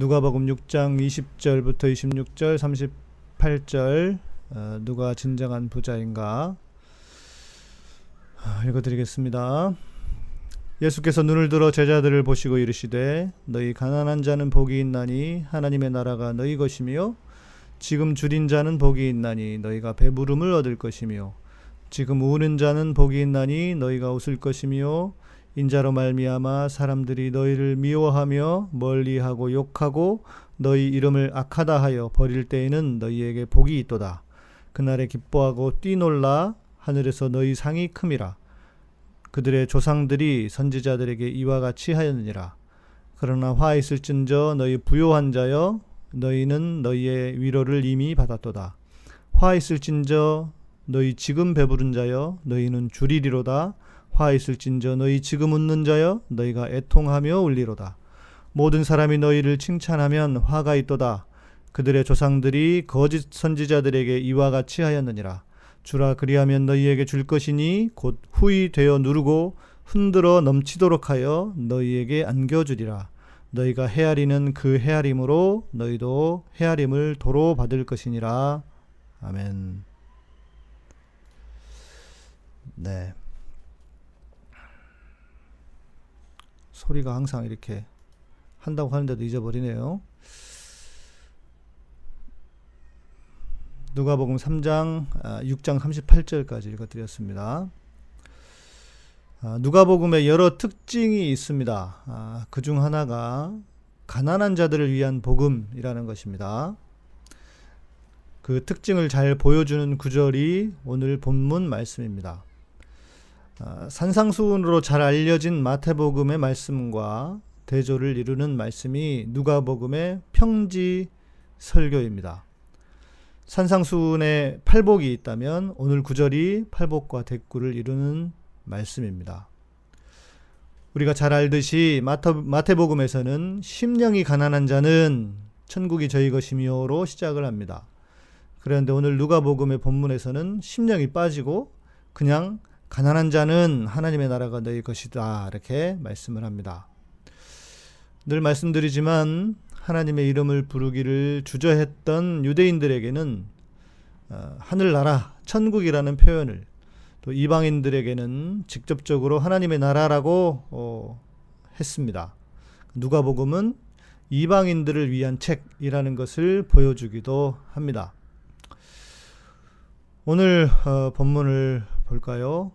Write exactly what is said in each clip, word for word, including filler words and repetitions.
누가복음 육 장 이십 절부터 이십육 절, 삼십팔 절 어, 누가 진정한 부자인가? 읽어드리겠습니다. 예수께서 눈을 들어 제자들을 보시고 이르시되 너희 가난한 자는 복이 있나니 하나님의 나라가 너희 것이며 지금 줄인 자는 복이 있나니 너희가 배부름을 얻을 것이며 지금 우는 자는 복이 있나니 너희가 웃을 것이며 인자로 말미암아 사람들이 너희를 미워하며 멀리하고 욕하고 너희 이름을 악하다 하여 버릴 때에는 너희에게 복이 있도다. 그날에 기뻐하고 뛰놀라 하늘에서 너희 상이 큼이라. 그들의 조상들이 선지자들에게 이와 같이 하였느니라. 그러나 화 있을진저 너희 부요한 자여 너희는 너희의 위로를 이미 받았도다. 화 있을진저 너희 지금 배부른 자여 너희는 주리리로다. 화 있을진저 너희 지금 웃는 자여 너희가 애통하며 울리로다. 모든 사람이 너희를 칭찬하면 화가 있도다. 그들의 조상들이 거짓 선지자들에게 이와 같이 하였느니라. 주라 그리하면 너희에게 줄 것이니 곧 후이 되어 누르고 흔들어 넘치도록 하여 너희에게 안겨주리라. 너희가 헤아리는 그 헤아림으로 너희도 헤아림을 도로 받을 것이니라. 아멘. 네. 소리가 항상 이렇게 한다고 하는데도 잊어버리네요. 누가복음 삼 장 아, 육 장 삼십팔 절까지 읽어드렸습니다. 아, 누가복음에 여러 특징이 있습니다. 아, 그중 하나가 가난한 자들을 위한 복음이라는 것입니다. 그 특징을 잘 보여주는 구절이 오늘 본문 말씀입니다. 아, 산상수훈으로 잘 알려진 마태복음의 말씀과 대조를 이루는 말씀이 누가복음의 평지 설교입니다. 산상수훈에 팔복이 있다면 오늘 구 절이 팔복과 대꾸를 이루는 말씀입니다. 우리가 잘 알듯이 마태, 마태복음에서는 심령이 가난한 자는 천국이 저희 것이며로 시작을 합니다. 그런데 오늘 누가복음의 본문에서는 심령이 빠지고 그냥 가난한 자는 하나님의 나라가 너희 것이다 이렇게 말씀을 합니다. 늘 말씀드리지만 하나님의 이름을 부르기를 주저했던 유대인들에게는 하늘나라, 천국이라는 표현을 또 이방인들에게는 직접적으로 하나님의 나라라고 했습니다. 누가복음은 이방인들을 위한 책이라는 것을 보여주기도 합니다. 오늘 본문을 볼까요?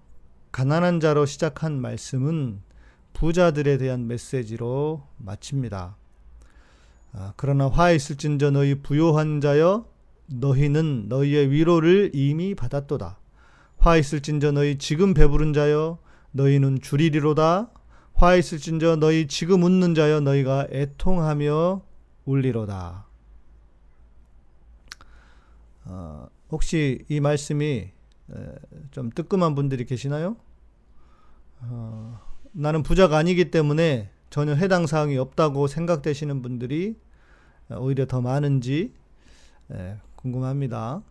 가난한 자로 시작한 말씀은 부자들에 대한 메시지로 마칩니다. 그러나 화 있을진저 너희 부요한 자여 너희는 너희의 위로를 이미 받았도다. 화 있을진저 너희 지금 배부른 자여 너희는 주리리로다. 화 있을진저 너희 지금 웃는 자여 너희가 애통하며 울리로다. 어, 혹시 이 말씀이 좀 뜨끔한 분들이 계시나요? 어, 나는 부자가 아니기 때문에 전혀 해당 사항이 없다고 생각되시는 분들이 오히려 더 많은지 궁금합니다.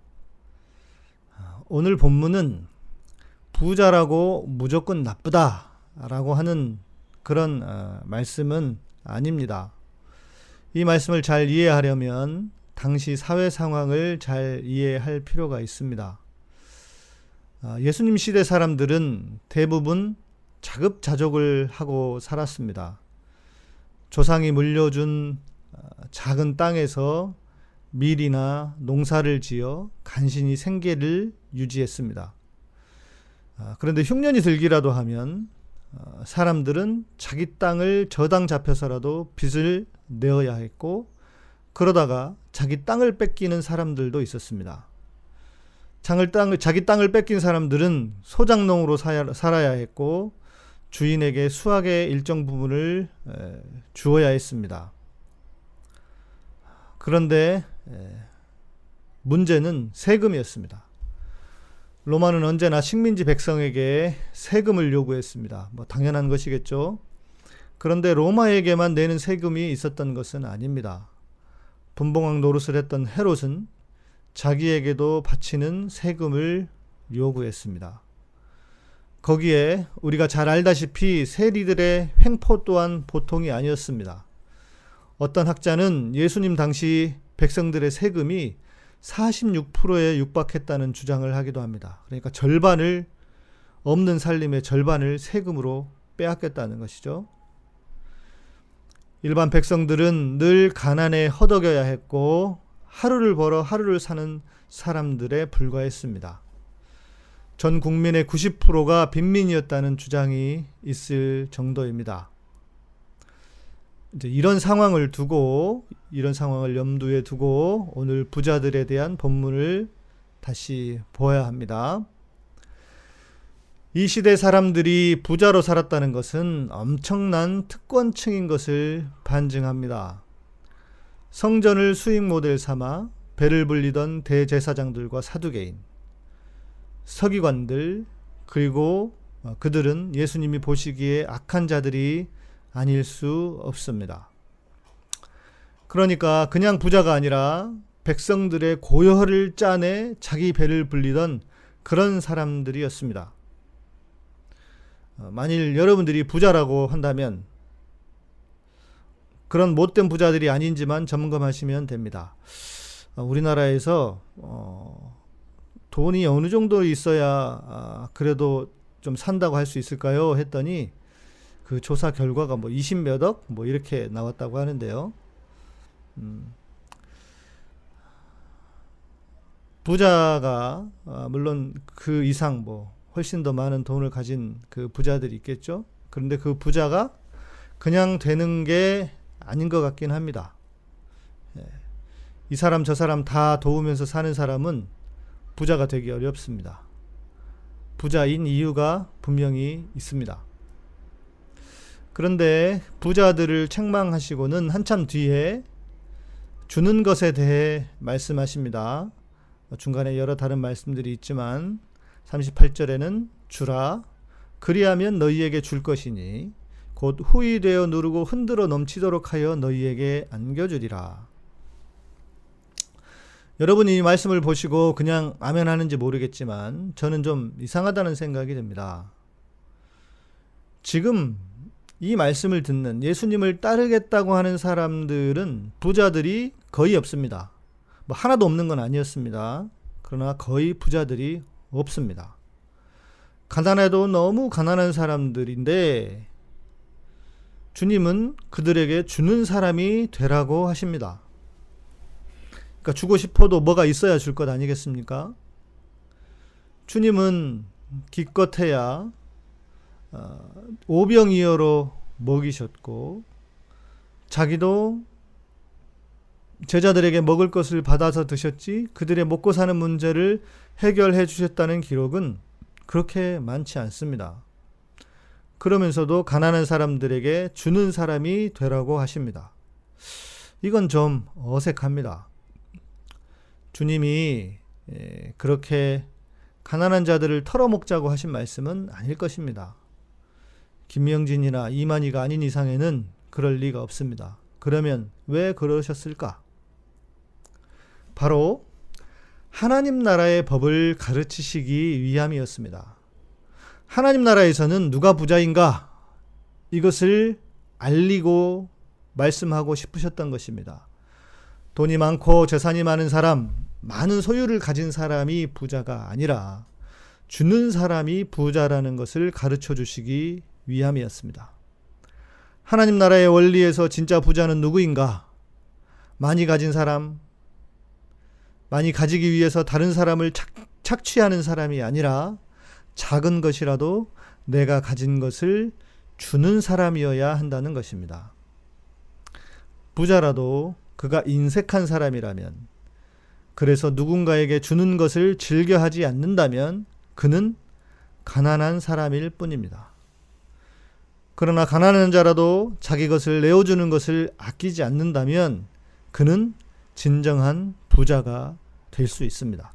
오늘 본문은 부자라고 무조건 나쁘다 라고 하는 그런 말씀은 아닙니다. 이 말씀을 잘 이해하려면 당시 사회 상황을 잘 이해할 필요가 있습니다. 예수님 시대 사람들은 대부분 자급자족을 하고 살았습니다. 조상이 물려준 작은 땅에서 밀이나 농사를 지어 간신히 생계를 유지했습니다. 그런데 흉년이 들기라도 하면 사람들은 자기 땅을 저당 잡혀서라도 빚을 내어야 했고 그러다가 자기 땅을 뺏기는 사람들도 있었습니다. 자기 땅을 뺏긴 사람들은 소작농으로 살아야 했고 주인에게 수확의 일정 부분을 주어야 했습니다. 그런데 문제는 세금이었습니다. 로마는 언제나 식민지 백성에게 세금을 요구했습니다. 뭐 당연한 것이겠죠. 그런데 로마에게만 내는 세금이 있었던 것은 아닙니다. 분봉왕 노릇을 했던 헤롯은 자기에게도 바치는 세금을 요구했습니다. 거기에 우리가 잘 알다시피 세리들의 횡포 또한 보통이 아니었습니다. 어떤 학자는 예수님 당시 백성들의 세금이 사십육 퍼센트에 육박했다는 주장을 하기도 합니다. 그러니까 절반을, 없는 살림의 절반을 세금으로 빼앗겼다는 것이죠. 일반 백성들은 늘 가난에 허덕여야 했고 하루를 벌어 하루를 사는 사람들에 불과했습니다. 전 국민의 구십 퍼센트가 빈민이었다는 주장이 있을 정도입니다. 이제 이런 상황을 두고, 이런 상황을 염두에 두고 오늘 부자들에 대한 본문을 다시 보아야 합니다. 이 시대 사람들이 부자로 살았다는 것은 엄청난 특권층인 것을 반증합니다. 성전을 수익 모델 삼아 배를 불리던 대제사장들과 사두개인, 서기관들, 그리고 그들은 예수님이 보시기에 악한 자들이 아닐 수 없습니다. 그러니까 그냥 부자가 아니라 백성들의 고열을 짜내 자기 배를 불리던 그런 사람들이었습니다. 만일 여러분들이 부자라고 한다면 그런 못된 부자들이 아닌지만 점검하시면 됩니다. 우리나라에서 어, 돈이 어느 정도 있어야 그래도 좀 산다고 할 수 있을까요? 했더니 그 조사 결과가 뭐 이십몇억 뭐 이렇게 나왔다고 하는데요. 음, 부자가 아, 물론 그 이상 뭐 훨씬 더 많은 돈을 가진 그 부자들이 있겠죠. 그런데 그 부자가 그냥 되는 게 아닌 것 같긴 합니다. 예. 이 사람 저 사람 다 도우면서 사는 사람은 부자가 되기 어렵습니다. 부자인 이유가 분명히 있습니다. 그런데 부자들을 책망하시고는 한참 뒤에 주는 것에 대해 말씀하십니다. 중간에 여러 다른 말씀들이 있지만 삼십팔 절에는 주라 그리하면 너희에게 줄 것이니 곧 후이 되어 누르고 흔들어 넘치도록 하여 너희에게 안겨주리라. 여러분이 이 말씀을 보시고 그냥 아멘 하는지 모르겠지만 저는 좀 이상하다는 생각이 듭니다. 지금 이 말씀을 듣는, 예수님을 따르겠다고 하는 사람들은 부자들이 거의 없습니다. 뭐 하나도 없는 건 아니었습니다. 그러나 거의 부자들이 없습니다. 가난해도 너무 가난한 사람들인데 주님은 그들에게 주는 사람이 되라고 하십니다. 그러니까 주고 싶어도 뭐가 있어야 줄 것 아니겠습니까? 주님은 기껏해야 오병이어로 먹이셨고 자기도 제자들에게 먹을 것을 받아서 드셨지 그들의 먹고 사는 문제를 해결해 주셨다는 기록은 그렇게 많지 않습니다. 그러면서도 가난한 사람들에게 주는 사람이 되라고 하십니다. 이건 좀 어색합니다. 주님이 그렇게 가난한 자들을 털어먹자고 하신 말씀은 아닐 것입니다. 김명진이나 이만희가 아닌 이상에는 그럴 리가 없습니다. 그러면 왜 그러셨을까? 바로 하나님 나라의 법을 가르치시기 위함이었습니다. 하나님 나라에서는 누가 부자인가? 이것을 알리고 말씀하고 싶으셨던 것입니다. 돈이 많고 재산이 많은 사람, 많은 소유를 가진 사람이 부자가 아니라 주는 사람이 부자라는 것을 가르쳐 주시기 위함이었습니다. 하나님 나라의 원리에서 진짜 부자는 누구인가? 많이 가진 사람, 많이 가지기 위해서 다른 사람을 착, 착취하는 사람이 아니라 작은 것이라도 내가 가진 것을 주는 사람이어야 한다는 것입니다. 부자라도 그가 인색한 사람이라면, 그래서 누군가에게 주는 것을 즐겨하지 않는다면 그는 가난한 사람일 뿐입니다. 그러나 가난한 자라도 자기 것을 내어주는 것을 아끼지 않는다면 그는 진정한 부자가 될 수 있습니다.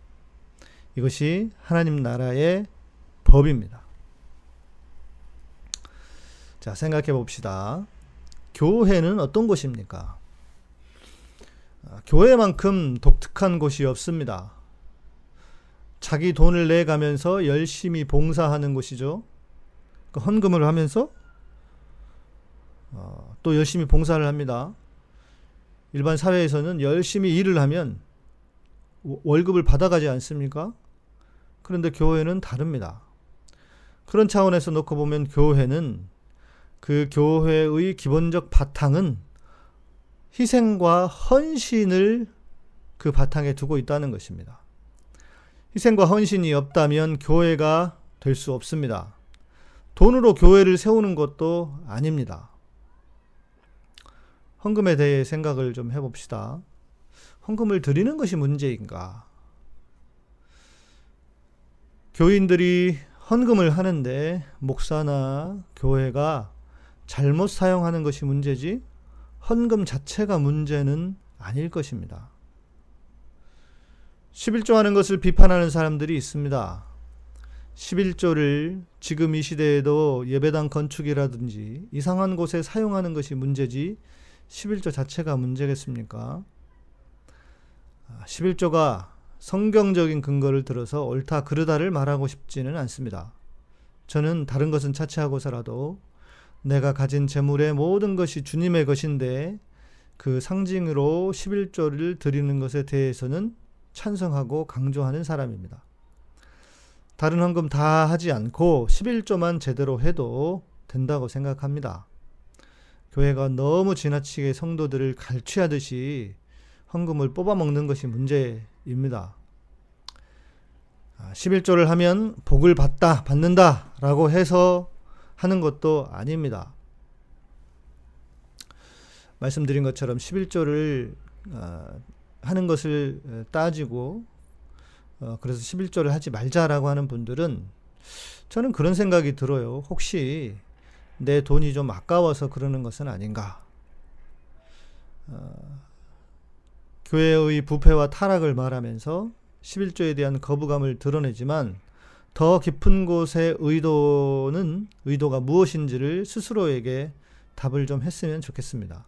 이것이 하나님 나라의 법입니다. 자, 생각해 봅시다. 교회는 어떤 곳입니까? 교회만큼 독특한 곳이 없습니다. 자기 돈을 내가면서 열심히 봉사하는 곳이죠. 그러니까 헌금을 하면서 어, 또 열심히 봉사를 합니다. 일반 사회에서는 열심히 일을 하면 월급을 받아가지 않습니까? 그런데 교회는 다릅니다. 그런 차원에서 놓고 보면 교회는 그 교회의 기본적 바탕은 희생과 헌신을 그 바탕에 두고 있다는 것입니다. 희생과 헌신이 없다면 교회가 될 수 없습니다. 돈으로 교회를 세우는 것도 아닙니다. 헌금에 대해 생각을 좀 해봅시다. 헌금을 드리는 것이 문제인가? 교인들이 헌금을 하는데 목사나 교회가 잘못 사용하는 것이 문제지 헌금 자체가 문제는 아닐 것입니다. 십일조 하는 것을 비판하는 사람들이 있습니다. 십일조를 지금 이 시대에도 예배당 건축이라든지 이상한 곳에 사용하는 것이 문제지 십일조 자체가 문제겠습니까? 십일조가 성경적인 근거를 들어서 옳다 그르다를 말하고 싶지는 않습니다. 저는 다른 것은 차치하고서라도 내가 가진 재물의 모든 것이 주님의 것인데 그 상징으로 십일조를 드리는 것에 대해서는 찬성하고 강조하는 사람입니다. 다른 헌금 다 하지 않고 십일조만 제대로 해도 된다고 생각합니다. 교회가 너무 지나치게 성도들을 갈취하듯이 헌금을 뽑아먹는 것이 문제입니다. 십일조를 하면 복을 받다, 받는다 라고 해서 하는 것도 아닙니다. 말씀드린 것처럼 십일조를 하는 것을 따지고 그래서 십일조를 하지 말자라고 하는 분들은 저는 그런 생각이 들어요. 혹시 내 돈이 좀 아까워서 그러는 것은 아닌가? 교회의 부패와 타락을 말하면서 십일조에 대한 거부감을 드러내지만 더 깊은 곳의 의도는 의도가 무엇인지를 스스로에게 답을 좀 했으면 좋겠습니다.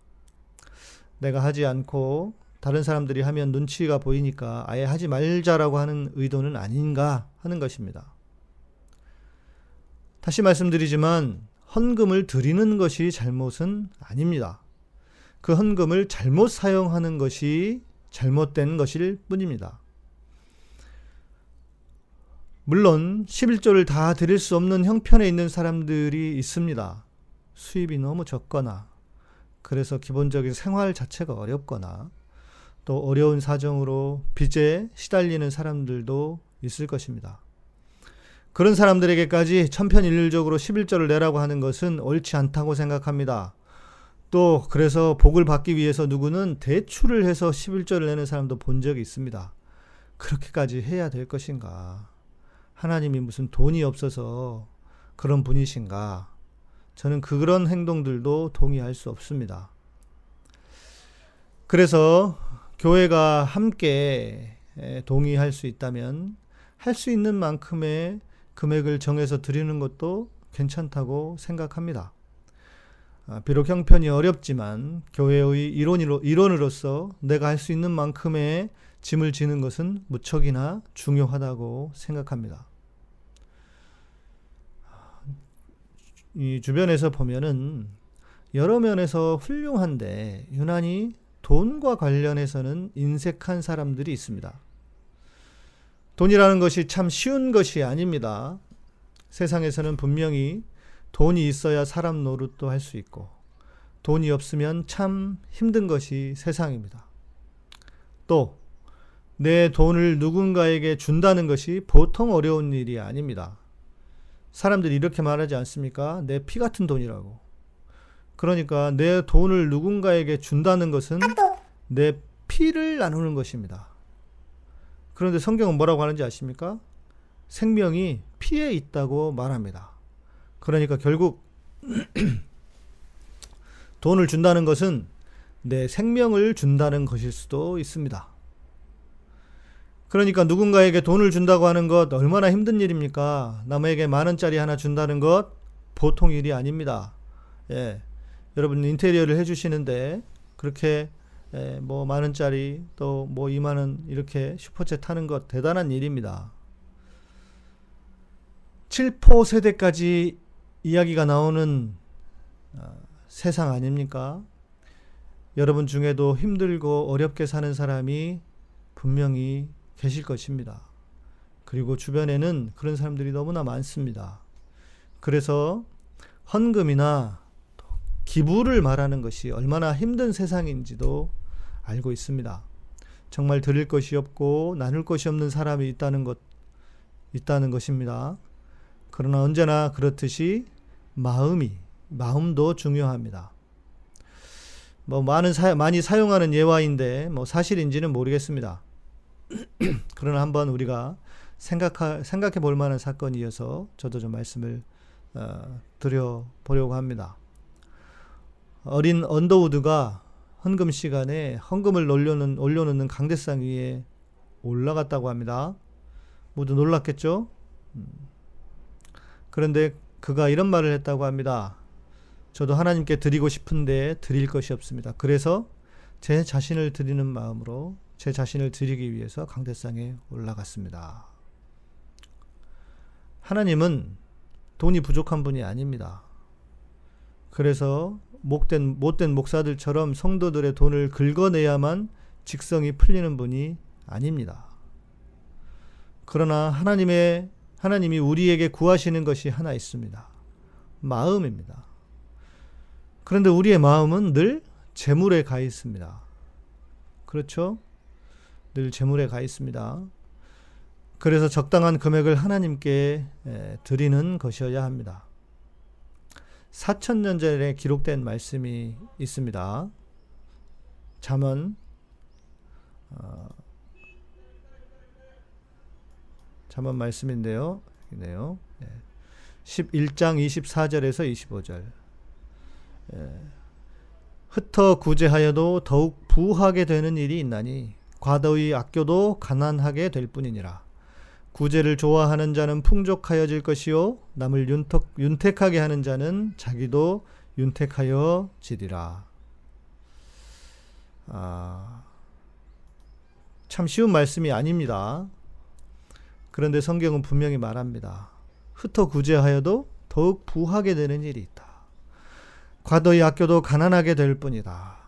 내가 하지 않고 다른 사람들이 하면 눈치가 보이니까 아예 하지 말자라고 하는 의도는 아닌가 하는 것입니다. 다시 말씀드리지만 헌금을 드리는 것이 잘못은 아닙니다. 그 헌금을 잘못 사용하는 것이 잘못된 것일 뿐입니다. 물론 십일조를 다 드릴 수 없는 형편에 있는 사람들이 있습니다. 수입이 너무 적거나 그래서 기본적인 생활 자체가 어렵거나 또 어려운 사정으로 빚에 시달리는 사람들도 있을 것입니다. 그런 사람들에게까지 천편일률적으로 십일조를 내라고 하는 것은 옳지 않다고 생각합니다. 또 그래서 복을 받기 위해서 누구는 대출을 해서 십일조를 내는 사람도 본 적이 있습니다. 그렇게까지 해야 될 것인가? 하나님이 무슨 돈이 없어서 그런 분이신가? 저는 그런 행동들도 동의할 수 없습니다. 그래서 교회가 함께 동의할 수 있다면 할 수 있는 만큼의 금액을 정해서 드리는 것도 괜찮다고 생각합니다. 비록 형편이 어렵지만 교회의 일원으로서 내가 할 수 있는 만큼의 짐을 지는 것은 무척이나 중요하다고 생각합니다. 이 주변에서 보면은 여러 면에서 훌륭한데 유난히 돈과 관련해서는 인색한 사람들이 있습니다. 돈이라는 것이 참 쉬운 것이 아닙니다. 세상에서는 분명히 돈이 있어야 사람 노릇도 할 수 있고 돈이 없으면 참 힘든 것이 세상입니다. 또 내 돈을 누군가에게 준다는 것이 보통 어려운 일이 아닙니다. 사람들이 이렇게 말하지 않습니까? 내 피 같은 돈이라고. 그러니까 내 돈을 누군가에게 준다는 것은 내 피를 나누는 것입니다. 그런데 성경은 뭐라고 하는지 아십니까? 생명이 피에 있다고 말합니다. 그러니까 결국 돈을 준다는 것은 내 생명을 준다는 것일 수도 있습니다. 그러니까 누군가에게 돈을 준다고 하는 것 얼마나 힘든 일입니까? 남에게 만 원짜리 하나 준다는 것 보통 일이 아닙니다. 예, 여러분 인테리어를 해주시는데 그렇게 예, 뭐 만 원짜리 또 뭐 이만 원 이렇게 슈퍼챗 하는 것 대단한 일입니다. 칠포 세대까지 이야기가 나오는 세상 아닙니까? 여러분 중에도 힘들고 어렵게 사는 사람이 분명히 계실 것입니다. 그리고 주변에는 그런 사람들이 너무나 많습니다. 그래서 헌금이나 기부를 말하는 것이 얼마나 힘든 세상인지도 알고 있습니다. 정말 드릴 것이 없고 나눌 것이 없는 사람이 있다는 것, 있다는 것입니다. 그러나 언제나 그렇듯이 마음이, 마음도 중요합니다. 뭐 많은 사, 많이 사용하는 예화인데 뭐 사실인지는 모르겠습니다. 그러나 한번 우리가 생각하, 생각해 볼 만한 사건이어서 저도 좀 말씀을 어, 드려보려고 합니다. 어린 언더우드가 헌금 시간에 헌금을 올려놓는, 올려놓는 강대상 위에 올라갔다고 합니다. 모두 놀랐겠죠? 그런데 그가 이런 말을 했다고 합니다. 저도 하나님께 드리고 싶은데 드릴 것이 없습니다. 그래서 제 자신을 드리는 마음으로 제 자신을 드리기 위해서 강대상에 올라갔습니다. 하나님은 돈이 부족한 분이 아닙니다. 그래서 목된, 못된 목사들처럼 성도들의 돈을 긁어내야만 직성이 풀리는 분이 아닙니다. 그러나 하나님의, 하나님이 우리에게 구하시는 것이 하나 있습니다. 마음입니다. 그런데 우리의 마음은 늘 재물에 가 있습니다. 그렇죠? 늘 재물에 가 있습니다. 그래서 적당한 금액을 하나님께 드리는 것이어야 합니다. 사천 년 전에 기록된 말씀이 있습니다. 잠언 어, 잠언 말씀인데요. 이네요. 네. 십일 장 이십사 절에서 이십오 절. 예. 흩어 구제하여도 더욱 부하게 되는 일이 있나니 과도히 아껴도 가난하게 될 뿐이니라. 구제를 좋아하는 자는 풍족하여질 것이요 남을 윤택, 윤택하게 하는 자는 자기도 윤택하여지리라. 아, 참 쉬운 말씀이 아닙니다. 그런데 성경은 분명히 말합니다. 흩어 구제하여도 더욱 부하게 되는 일이 있다. 과도히 아껴도 가난하게 될 뿐이다.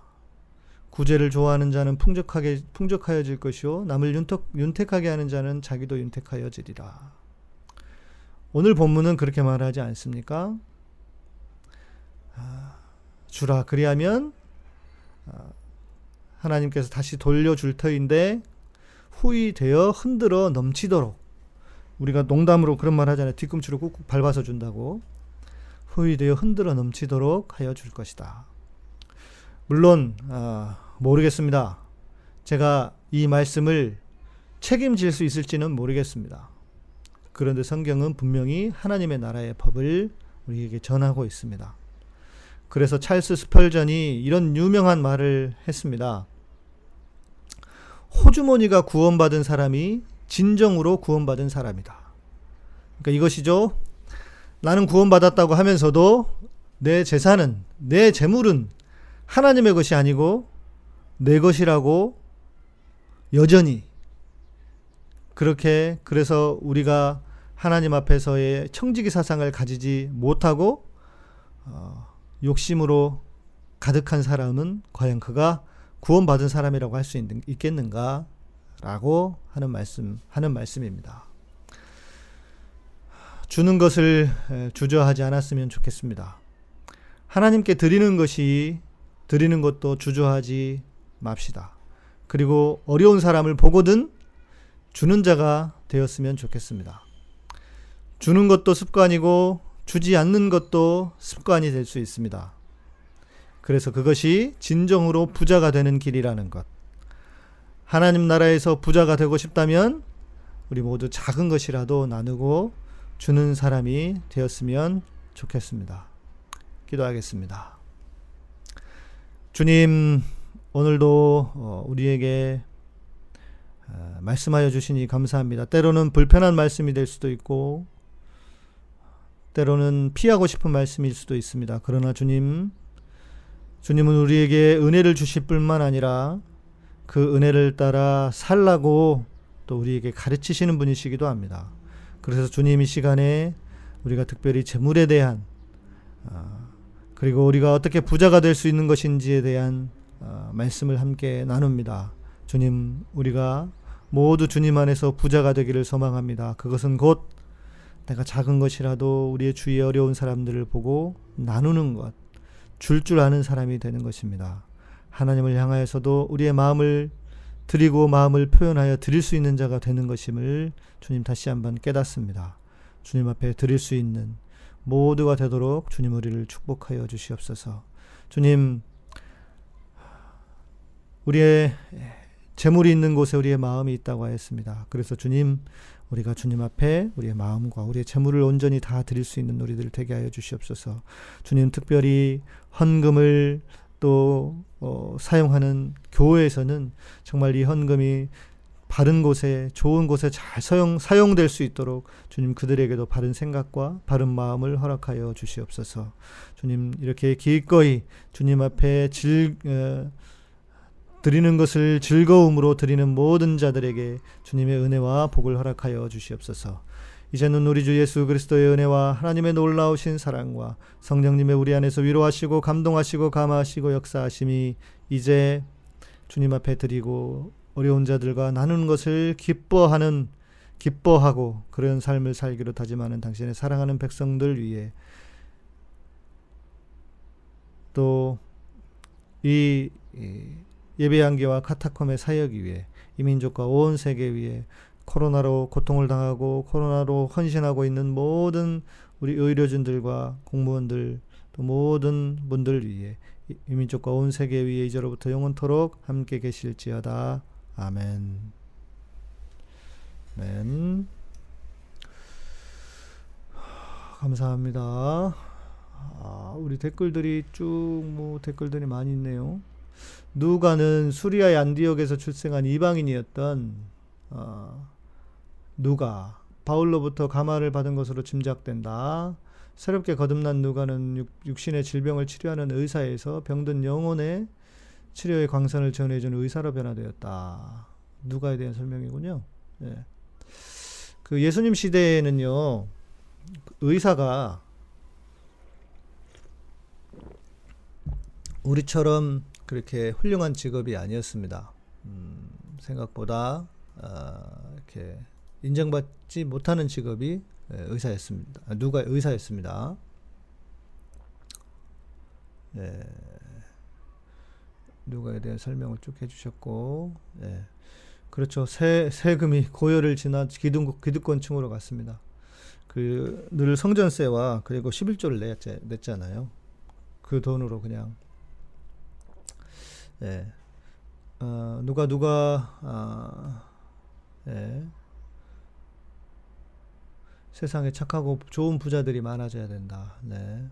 구제를 좋아하는 자는 풍족하게, 풍족하여질 것이요 남을 윤택, 윤택하게 하는 자는 자기도 윤택하여지리라. 오늘 본문은 그렇게 말하지 않습니까? 아, 주라 그리하면 아, 하나님께서 다시 돌려줄 터인데 후이 되어 흔들어 넘치도록. 우리가 농담으로 그런 말 하잖아요. 뒤꿈치로 꾹꾹 밟아서 준다고. 후이 되어 흔들어 넘치도록 하여 줄 것이다. 물론 아, 모르겠습니다. 제가 이 말씀을 책임질 수 있을지는 모르겠습니다. 그런데 성경은 분명히 하나님의 나라의 법을 우리에게 전하고 있습니다. 그래서 찰스 스펄전이 이런 유명한 말을 했습니다. 호주머니가 구원받은 사람이 진정으로 구원받은 사람이다. 그러니까 이것이죠. 나는 구원받았다고 하면서도 내 재산은, 내 재물은 하나님의 것이 아니고 내 것이라고 여전히 그렇게, 그래서 우리가 하나님 앞에서의 청지기 사상을 가지지 못하고 어, 욕심으로 가득한 사람은 과연 그가 구원받은 사람이라고 할 수 있겠는가 라고 하는 말씀, 하는 말씀입니다. 주는 것을 주저하지 않았으면 좋겠습니다. 하나님께 드리는 것이, 드리는 것도 주저하지 맙시다. 그리고 어려운 사람을 보거든 주는 자가 되었으면 좋겠습니다. 주는 것도 습관이고 주지 않는 것도 습관이 될 수 있습니다. 그래서 그것이 진정으로 부자가 되는 길이라는 것. 하나님 나라에서 부자가 되고 싶다면 우리 모두 작은 것이라도 나누고 주는 사람이 되었으면 좋겠습니다. 기도하겠습니다. 주님, 오늘도 우리에게 말씀하여 주시니 감사합니다. 때로는 불편한 말씀이 될 수도 있고 때로는 피하고 싶은 말씀일 수도 있습니다. 그러나 주님, 주님은 우리에게 은혜를 주실 뿐만 아니라 그 은혜를 따라 살라고 또 우리에게 가르치시는 분이시기도 합니다. 그래서 주님, 이 시간에 우리가 특별히 재물에 대한, 그리고 우리가 어떻게 부자가 될 수 있는 것인지에 대한 말씀을 함께 나눕니다. 주님, 우리가 모두 주님 안에서 부자가 되기를 소망합니다. 그것은 곧 내가 작은 것이라도 우리의 주위에 어려운 사람들을 보고 나누는 것, 줄 줄 아는 사람이 되는 것입니다. 하나님을 향하여서도 우리의 마음을 드리고 마음을 표현하여 드릴 수 있는 자가 되는 것임을 주님 다시 한번 깨닫습니다. 주님 앞에 드릴 수 있는 모두가 되도록 주님 우리를 축복하여 주시옵소서. 주님, 우리의 재물이 있는 곳에 우리의 마음이 있다고 하였습니다. 그래서 주님, 우리가 주님 앞에 우리의 마음과 우리의 재물을 온전히 다 드릴 수 있는 우리들 되게 하여 주시옵소서. 주님, 특별히 헌금을 또 어, 사용하는 교회에서는 정말 이 헌금이 바른 곳에, 좋은 곳에 잘 사용, 사용될 수 있도록 주님 그들에게도 바른 생각과 바른 마음을 허락하여 주시옵소서. 주님, 이렇게 기꺼이 주님 앞에 질... 어, 드리는 것을 즐거움으로 드리는 모든 자들에게 주님의 은혜와 복을 허락하여 주시옵소서. 이제는 우리 주 예수 그리스도의 은혜와 하나님의 놀라우신 사랑과 성령님의 우리 안에서 위로하시고 감동하시고 감화하시고 역사하심이 이제 주님 앞에 드리고 어려운 자들과 나누는 것을 기뻐하는, 기뻐하고 그런 삶을 살기로 다짐하는 당신의 사랑하는 백성들 위해, 또 이 예배 한계와 카타콤의 사역을 위해, 이 민족과 온 세계 위에 코로나로 고통을 당하고 코로나로 헌신하고 있는 모든 우리 의료진들과 공무원들, 또 모든 분들 위해, 이 민족과 온 세계 위에 이제로부터 영원토록 함께 계실지어다. 아멘. 아멘. 감사합니다. 아, 우리 댓글들이 쭉 뭐 댓글들이 많이 있네요. 누가는 수리아의 안디옥에서 출생한 이방인이었던 어, 누가, 바울로부터 감화를 받은 것으로 짐작된다. 새롭게 거듭난 누가는 육, 육신의 질병을 치료하는 의사에서 병든 영혼의 치료의 광선을 전해주는 의사로 변화되었다. 누가에 대한 설명이군요. 예. 그 예수님 시대에는요, 의사가 우리처럼 그렇게 훌륭한 직업이 아니었습니다. 음, 생각보다 어, 이렇게 인정받지 못하는 직업이 의사였습니다. 아, 누가 의사였습니다. 예, 누가에 대한 설명을 쭉 해주셨고, 예, 그렇죠. 세, 세금이 고열을 지나 기득, 기득권층으로 갔습니다. 그 늘 성전세와 그리고 십일조를 냈, 냈잖아요. 그 돈으로 그냥. 예, 어, 누가 누가 아, 예. 세상에 착하고 좋은 부자들이 많아져야 된다. 네.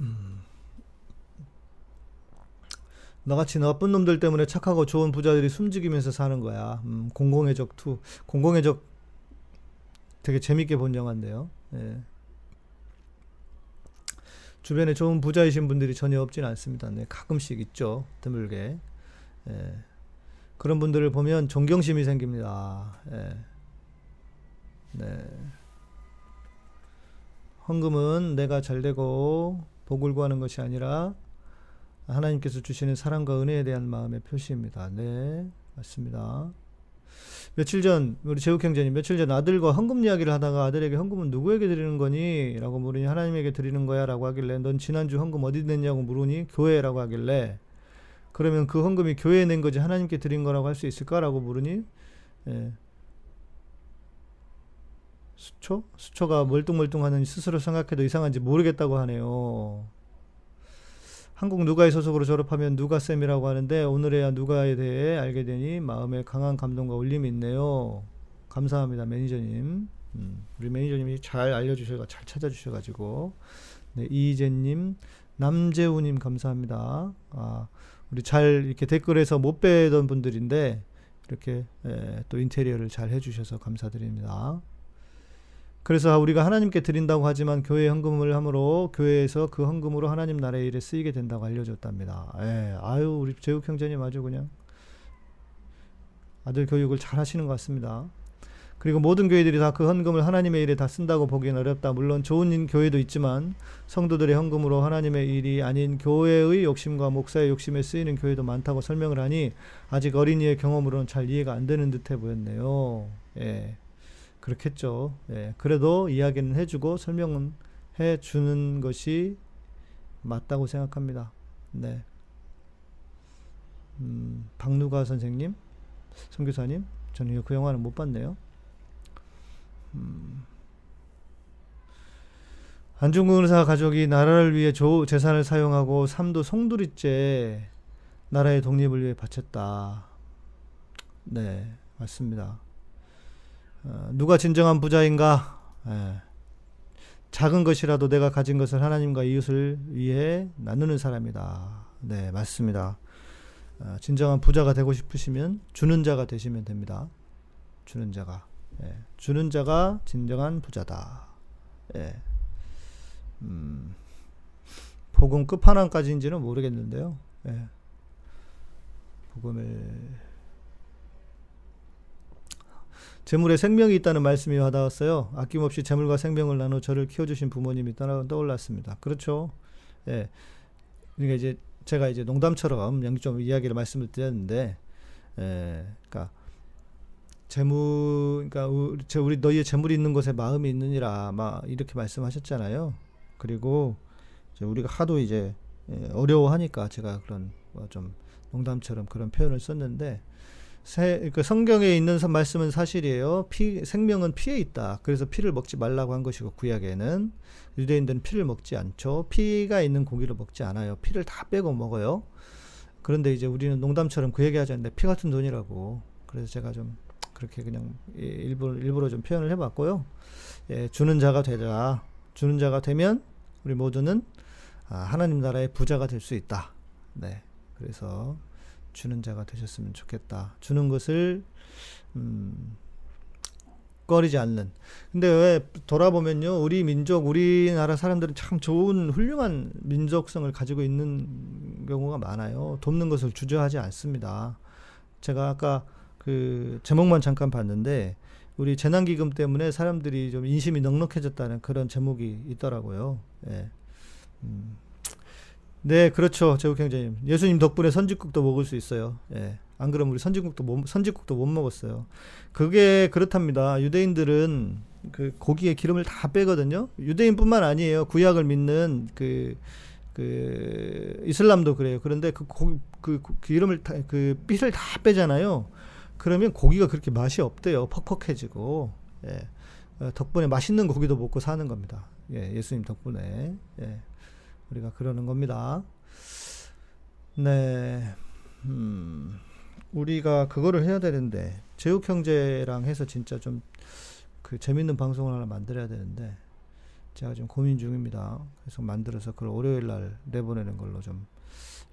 음. 너같이 나쁜 놈들 때문에 착하고 좋은 부자들이 숨죽이면서 사는 거야. 음, 공공의 적투, 공공의 적 되게 재밌게 본 영화인데요. 예. 주변에 좋은 부자이신 분들이 전혀 없진 않습니다. 네, 가끔씩 있죠. 드물게. 예. 그런 분들을 보면 존경심이 생깁니다. 예. 네. 헌금은 내가 잘되고 복을 구하는 것이 아니라 하나님께서 주시는 사랑과 은혜에 대한 마음의 표시입니다. 네, 맞습니다. 며칠 전 우리 제욱 형제님, 며칠 전 아들과 헌금 이야기를 하다가 아들에게 헌금은 누구에게 드리는 거니? 라고 물으니 하나님에게 드리는 거야 라고 하길래, 넌 지난주 헌금 어디 냈냐고 물으니 교회라고 하길래, 그러면 그 헌금이 교회에 낸 거지 하나님께 드린 거라고 할 수 있을까? 라고 물으니, 예. 수초? 수초가 멀뚱멀뚱하는 스스로 생각해도 이상한지 모르겠다고 하네요. 한국 누가의 소속으로 졸업하면 누가쌤이라고 하는데 오늘에야 누가에 대해 알게 되니 마음에 강한 감동과 울림이 있네요. 감사합니다, 매니저님. 음, 우리 매니저님이 잘 알려주셔서 잘 찾아주셔가지고. 네, 이희재님, 남재우님 감사합니다. 아, 우리 잘 이렇게 댓글에서 못 뵈던 분들인데 이렇게 예, 또 인테리어를 잘 해주셔서 감사드립니다. 그래서 우리가 하나님께 드린다고 하지만 교회 헌금을 함으로 교회에서 그 헌금으로 하나님 나라의 일에 쓰이게 된다고 알려줬답니다. 예, 아유, 우리 제욱 형제님 아주 그냥 아들 교육을 잘 하시는 것 같습니다. 그리고 모든 교회들이 다 그 헌금을 하나님의 일에 다 쓴다고 보기는 어렵다. 물론 좋은 교회도 있지만 성도들의 헌금으로 하나님의 일이 아닌 교회의 욕심과 목사의 욕심에 쓰이는 교회도 많다고 설명을 하니 아직 어린이의 경험으로는 잘 이해가 안 되는 듯해 보였네요. 예, 그렇겠죠. 예, 그래도 이야기는 해주고 설명은 해주는 것이 맞다고 생각합니다. 네. 음, 박누가 선생님, 선교사님, 저는 그 영화는 못 봤네요. 음, 안중근 의사 가족이 나라를 위해 조, 재산을 사용하고 삼도 송두리째 나라의 독립을 위해 바쳤다. 네, 맞습니다. 어, 누가 진정한 부자인가? 예. 작은 것이라도 내가 가진 것을 하나님과 이웃을 위해 나누는 사람이다. 네, 맞습니다. 어, 진정한 부자가 되고 싶으시면 주는 자가 되시면 됩니다. 주는 자가. 예, 주는 자가 진정한 부자다. 예. 음, 복음 끝판왕까지인지는 모르겠는데요. 예. 복음을 재물에 생명이 있다는 말씀이 와닿았어요. 아낌없이 재물과 생명을 나눠 저를 키워주신 부모님이 떠올랐습니다. 그렇죠. 예. 그러니까 이제 제가 이제 농담처럼 연기 좀 이야기를 말씀을 드렸는데, 예. 그러니까 재물, 그러니까 우리 너희의 재물이 있는 곳에 마음이 있느니라 막 이렇게 말씀하셨잖아요. 그리고 이제 우리가 하도 이제 어려워하니까 제가 그런 좀 농담처럼 그런 표현을 썼는데. 세, 그 성경에 있는 말씀은 사실이에요. 피, 생명은 피에 있다. 그래서 피를 먹지 말라고 한 것이고, 구약에는 유대인들은 피를 먹지 않죠. 피가 있는 고기를 먹지 않아요. 피를 다 빼고 먹어요. 그런데 이제 우리는 농담처럼 그 얘기 하지 않는데 피 같은 돈이라고. 그래서 제가 좀 그렇게 그냥 일부러, 일부러 좀 표현을 해봤고요. 예, 주는 자가 되자. 주는 자가 되면 우리 모두는 아, 하나님 나라의 부자가 될 수 있다. 네, 그래서 주는 자가 되셨으면 좋겠다. 주는 것을 음, 꺼리지 않는. 근데 왜 돌아보면요, 우리 민족, 우리나라 사람들은 참 좋은 훌륭한 민족성을 가지고 있는 경우가 많아요. 돕는 것을 주저하지 않습니다. 제가 아까 그 제목만 잠깐 봤는데 우리 재난기금 때문에 사람들이 좀 인심이 넉넉해졌다는 그런 제목이 있더라고요. 예. 음. 네, 그렇죠. 제국행자님. 예수님 덕분에 선지국도 먹을 수 있어요. 예. 안 그러면 우리 선지국도 못, 선지국도 못 먹었어요. 그게 그렇답니다. 유대인들은 그 고기에 기름을 다 빼거든요. 유대인뿐만 아니에요. 구약을 믿는 그, 그, 이슬람도 그래요. 그런데 그 고기, 그, 그 기름을 다, 그 핏을 다 빼잖아요. 그러면 고기가 그렇게 맛이 없대요. 퍽퍽해지고. 예. 덕분에 맛있는 고기도 먹고 사는 겁니다. 예, 예수님 덕분에. 예. 우리가 그러는 겁니다. 네, 음, 우리가 그거를 해야 되는데 제육 형제랑 해서 진짜 좀 그 재밌는 방송을 하나 만들어야 되는데 제가 지금 고민 중입니다. 그래서 만들어서 그걸 월요일 날 내보내는 걸로 좀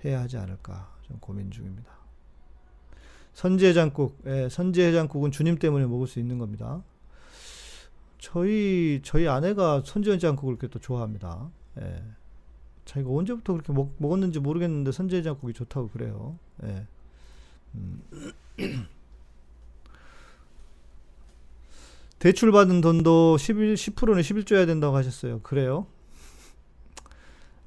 해야 하지 않을까 좀 고민 중입니다. 선지해장국, 예, 선지해장국은 주님 때문에 먹을 수 있는 겁니다. 저희 저희 아내가 선지해장국을 그렇게 또 좋아합니다. 예. 자기가 언제부터 그렇게 먹, 먹었는지 모르겠는데 선지해장국이 좋다고 그래요. 예. 음. 대출받은 돈도 십일, 십 퍼센트는 십일 조여야 된다고 하셨어요. 그래요?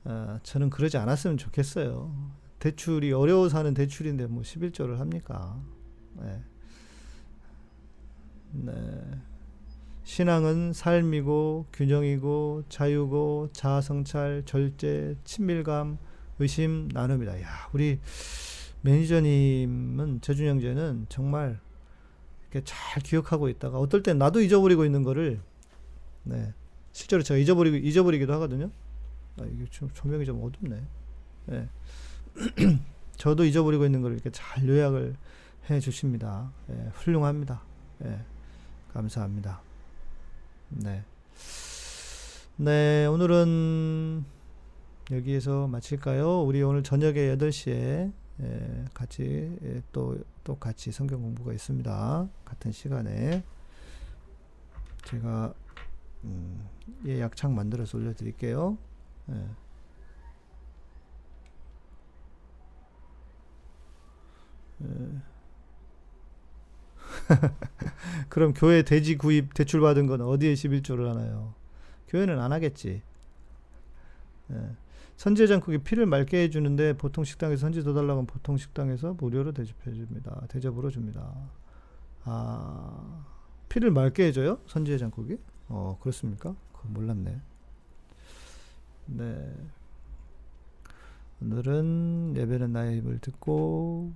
아, 저는 그러지 않았으면 좋겠어요. 대출이 어려워서 하는 대출인데 뭐 십일 조를 합니까? 예. 네. 신앙은 삶이고 균형이고 자유고 자아성찰, 절제, 친밀감, 의심, 나눔이다. 야, 우리 매니저님은 재준 형제는 정말 이렇게 잘 기억하고 있다가 어떨 땐 나도 잊어버리고 있는 거를 네, 실제로 제가 잊어버리고 잊어버리기도 하거든요. 아, 이게 좀 조명이 좀 어둡네. 네. 저도 잊어버리고 있는 걸 이렇게 잘 요약을 해 주십니다. 예, 훌륭합니다. 예, 감사합니다. 네. 네, 오늘은 여기에서 마칠까요? 우리 오늘 저녁에 여덟 시에 예, 같이 예, 또, 또 같이 성경 공부가 있습니다. 같은 시간에 제가 음, 예약창 만들어서 올려드릴게요. 예. 예. 그럼 교회 돼지 구입 대출받은 건 어디에 십일조를 하나요? 교회는 안 하겠지. 예. 선제장국이 피를 맑게 해주는데 보통 식당에서 선제 더 달라고 하면 보통 식당에서 무료로 대접해줍니다. 대접으로 줍니다. 아, 피를 맑게 해줘요? 선제장국이? 어, 그렇습니까? 그건 몰랐네. 네. 오늘은 예배는 나의 입을 듣고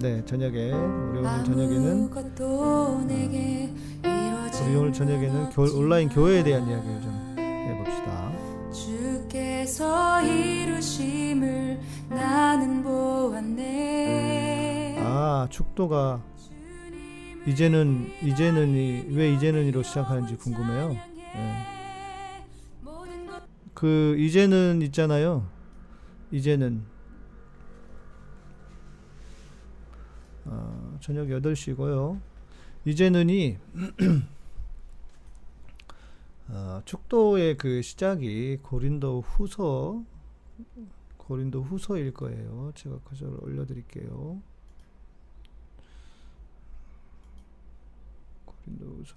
네, 저녁에 우리 오늘 저녁에는 우리 오늘 저녁에는 교, 온라인 교회에 대한 이야기를 좀 해봅시다. 주께서 이루심을 나는 보았네. 아, 축도가 이제는 이제는 이, 왜 이제는이로 시작하는지 궁금해요. 네. 그 이제는 있잖아요. 이제는. 어, 저녁 여덟 시고요. 이제는이 어, 축도의 그 시작이 고린도후서 고린도후서일 거예요. 제가 그걸 올려드릴게요. 고린도후서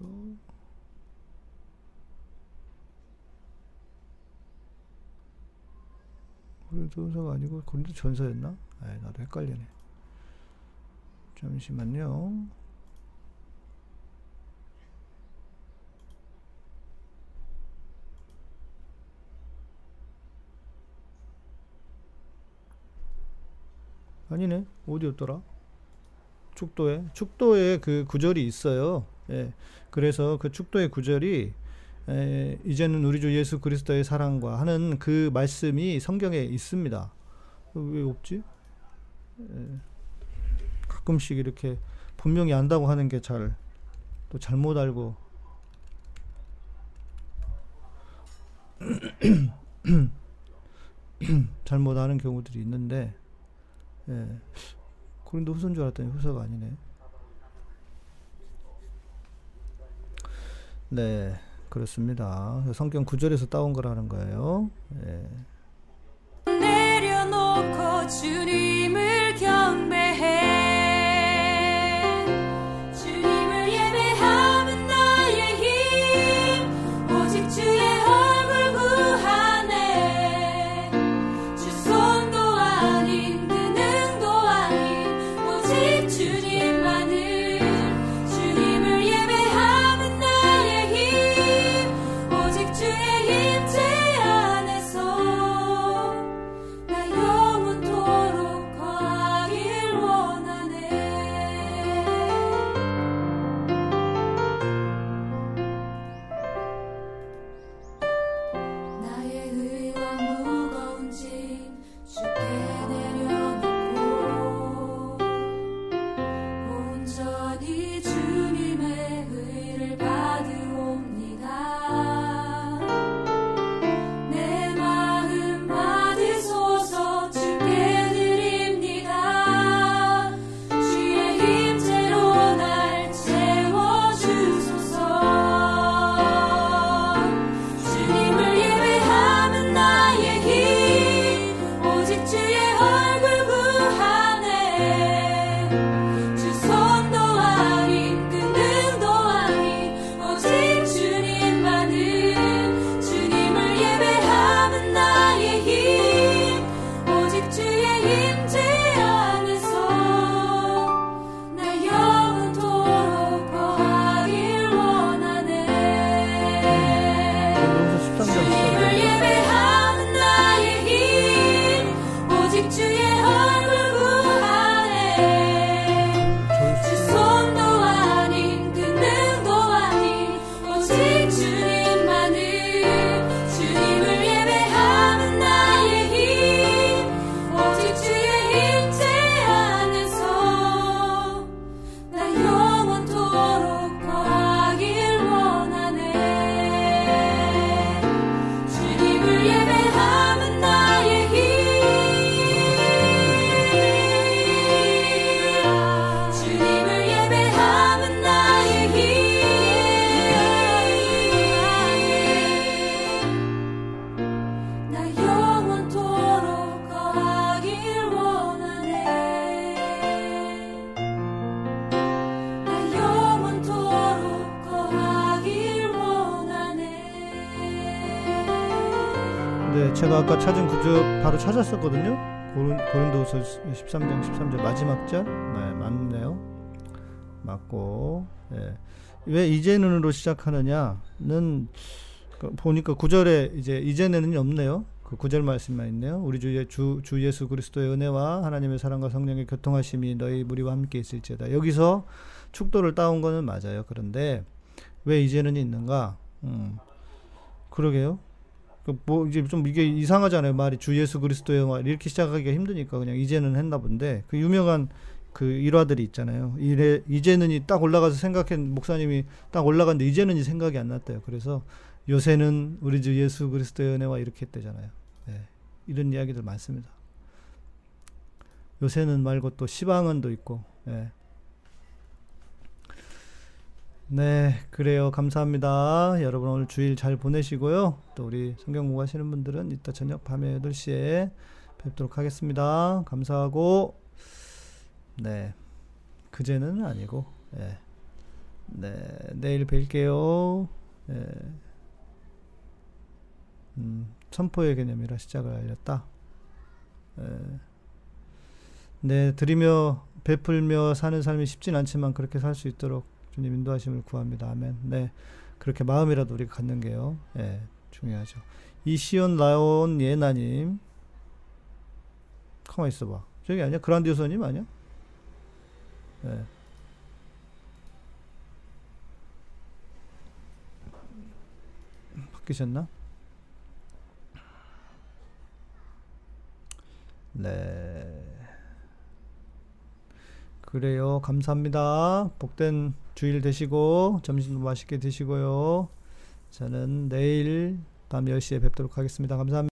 고린도후서가 아니고 고린도전서였나? 아이, 나도 헷갈리네. 잠시만요. 아니네. 어디였더라? 축도에. 축도에 그 구절이 있어요. 예. 그래서 그 축도의 구절이 에, 이제는 우리 주 예수 그리스도의 사랑과 하는 그 말씀이 성경에 있습니다. 왜 없지? 예. 가끔씩 이렇게 분명히 안다고 하는 게 잘 또 잘못 알고 잘못 아는 경우들이 있는데, 예. 고린도 후서인 줄 알았더니 후서가 아니네. 네, 그렇습니다. 성경 구절에서 따온 거라는 거예요. 예. 내려놓고 주님을 경배해. 네, 제가 아까 찾은 구절 바로 찾았었거든요. 고린, 고린도후서 십삼 장 십삼 절 마지막 절. 네, 맞네요. 맞고. 네. 왜 이제 눈으로 시작하느냐는 보니까 구절에 이제 이제는 없네요. 그 구절 말씀만 있네요. 우리 주의 주, 주 예수 그리스도의 은혜와 하나님의 사랑과 성령의 교통하심이 너희 무리와 함께 있을지어다. 여기서 축도를 따온 거는 맞아요. 그런데 왜 이제는 있는가? 음, 그러게요. 뭐 이제 좀 이게 이상하잖아요. 말이 주 예수 그리스도의 말 이렇게 시작하기가 힘드니까 그냥 이제는 했나 본데, 그 유명한 그 일화들이 있잖아요. 이래, 이제는이 딱 올라가서 생각했 목사님이 딱 올라갔는데 이제는이 생각이 안 났대요. 그래서 요새는 우리 주 예수 그리스도의 은혜와 이렇게 했대잖아요. 네. 이런 이야기들 많습니다. 요새는 말고 또 시방은도 있고. 네. 네, 그래요. 감사합니다. 여러분 오늘 주일 잘 보내시고요. 또 우리 성경 공부하시는 분들은 이따 저녁 밤에 여덟 시에 뵙도록 하겠습니다. 감사하고. 네, 그제는 아니고. 네, 네, 내일 뵐게요. 네. 음, 선포의 개념이라 시작을 알렸다. 네. 네, 드리며 베풀며 사는 삶이 쉽진 않지만 그렇게 살 수 있도록 주님 인도하심을 구합니다. 아멘. 네, 그렇게 마음이라도 우리가 갖는 게요, 네, 중요하죠. 이시온 라온 예나님, 가만 있어봐. 저기 아니야? 그란디오서님 아니야? 네. 바뀌셨나? 네. 그래요. 감사합니다. 복된 주일 되시고 점심도 맛있게 드시고요. 저는 내일 밤 열 시에 뵙도록 하겠습니다. 감사합니다.